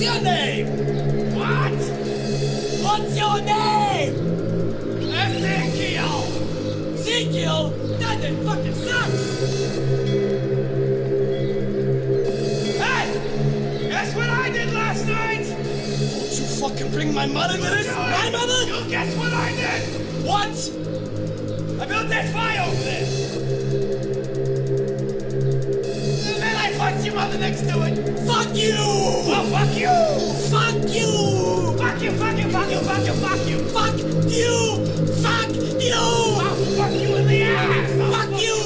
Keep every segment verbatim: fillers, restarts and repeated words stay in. What's your name? What? What's your name? Ezekiel! Ezekiel? That then fucking sucks! Hey! Guess what I did last night? Don't you fucking bring my mother to this! My mother? You guess what I did! What? I built that fire over there! And then I fucked your mother next to it! Fuck you! Well, fuck you! Fuck you! Fuck you, fuck you, fuck you, fuck you, fuck you! Fuck you! Fuck you! I'll fuck you in the ass! I'll fuck, fuck you!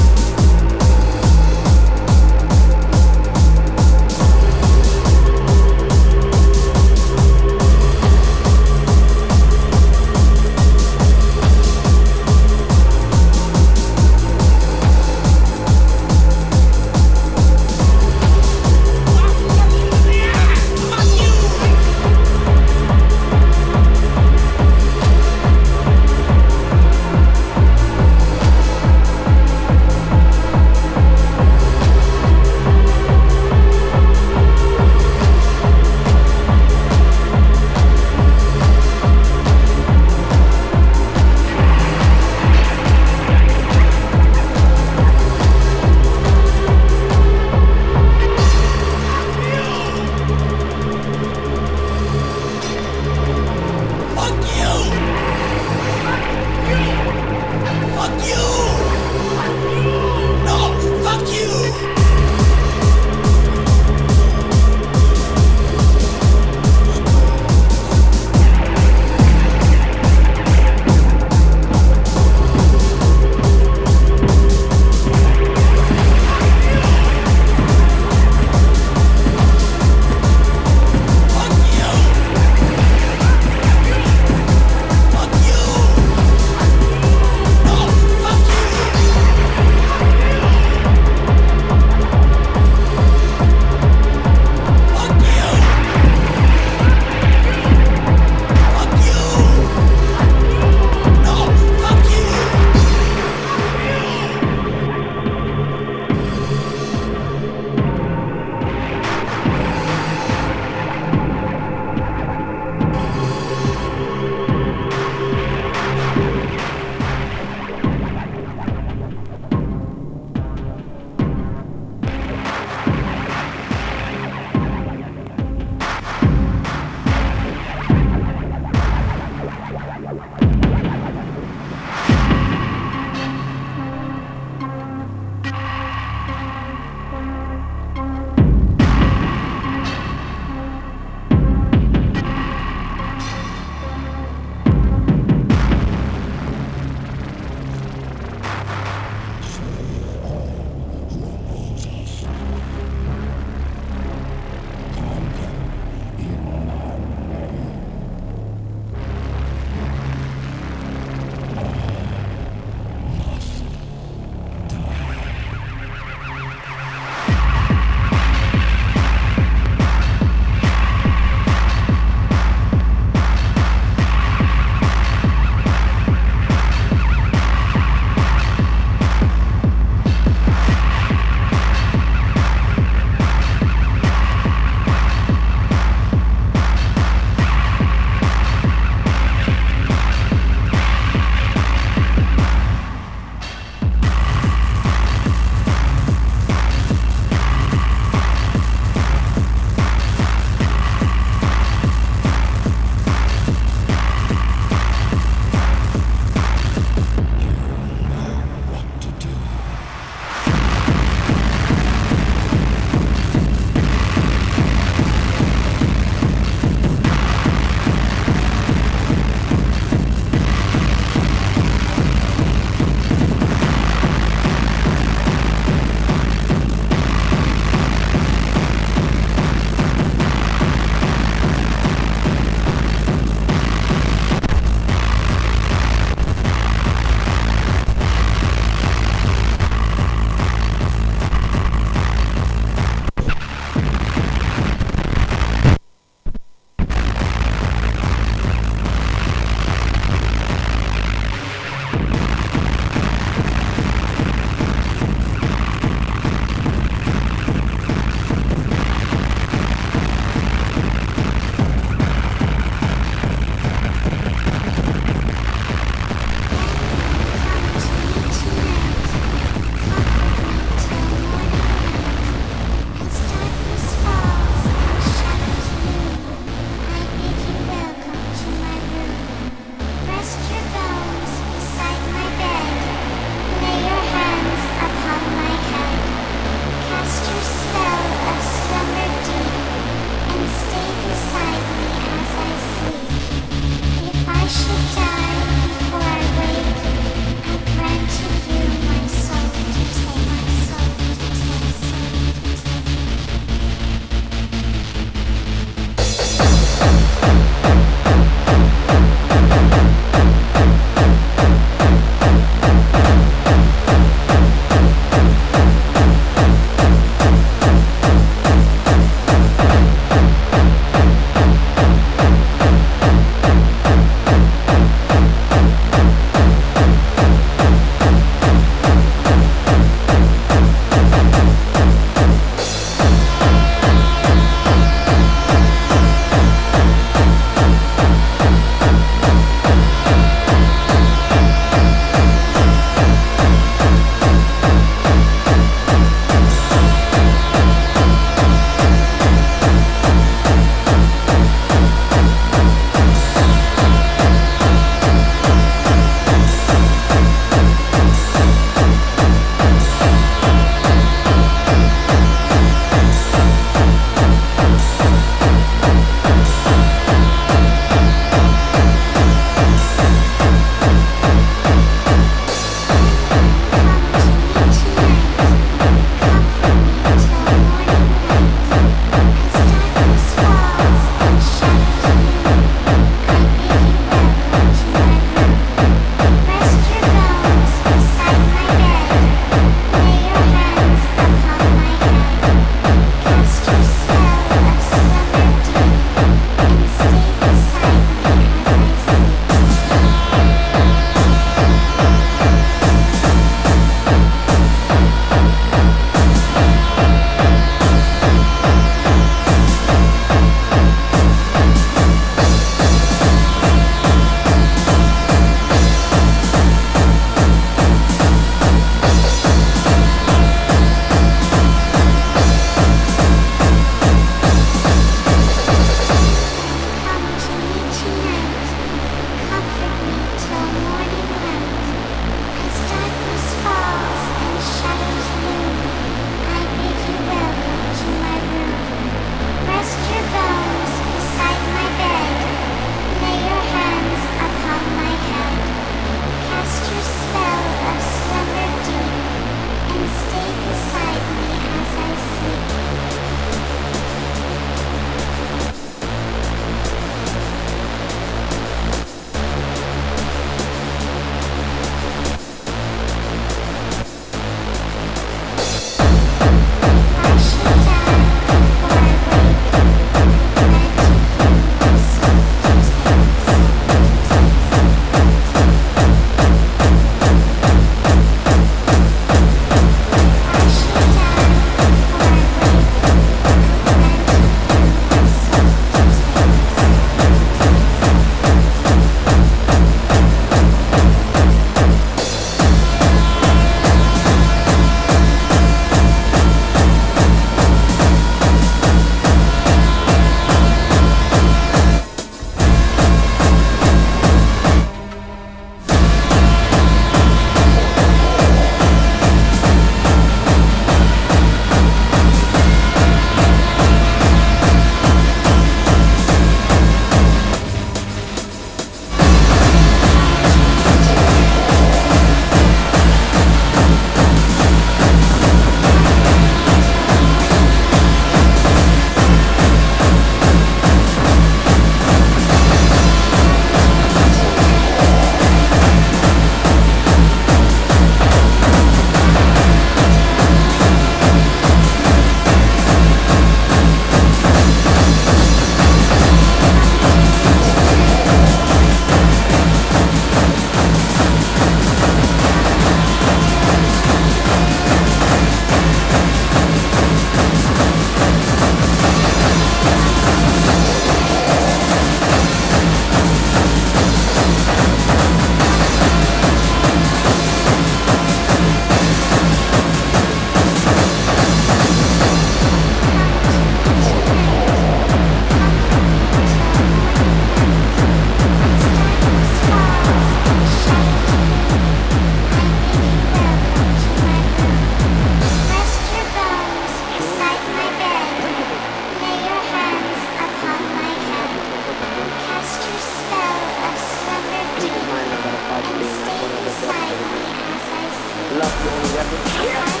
Bullshit. Martin Luther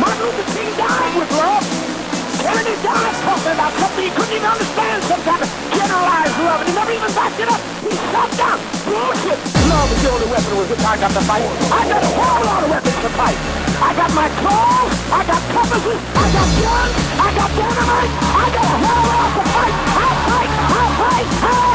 King died with love. Kennedy died talking about something he couldn't even understand sometimes. Generalized love, and he never even backed it up. He shut down. Bullshit. Love is the only weapon with which I got to fight. I got a whole lot of weapons to fight. I got my claws, I got compasses, I got guns, I got dynamite, I got a whole lot to fight. I fight, I fight, I fight.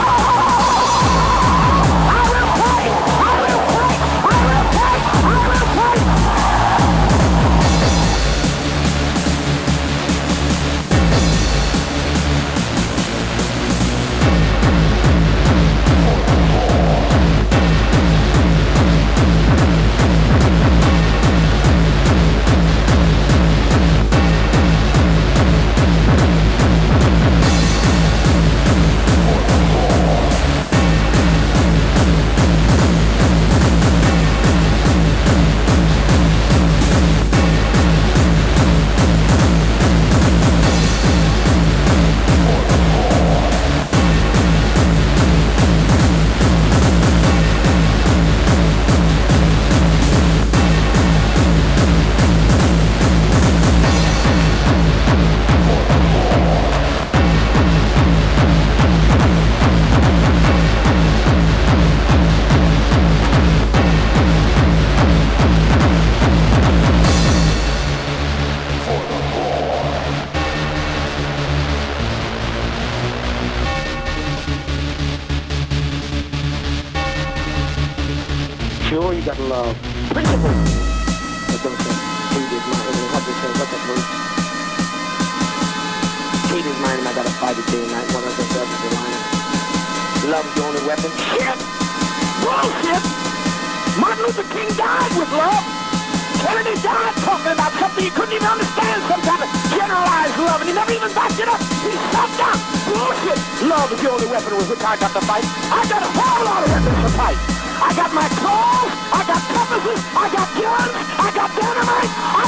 I got my claws, I got compasses, I got guns, I got dynamite, I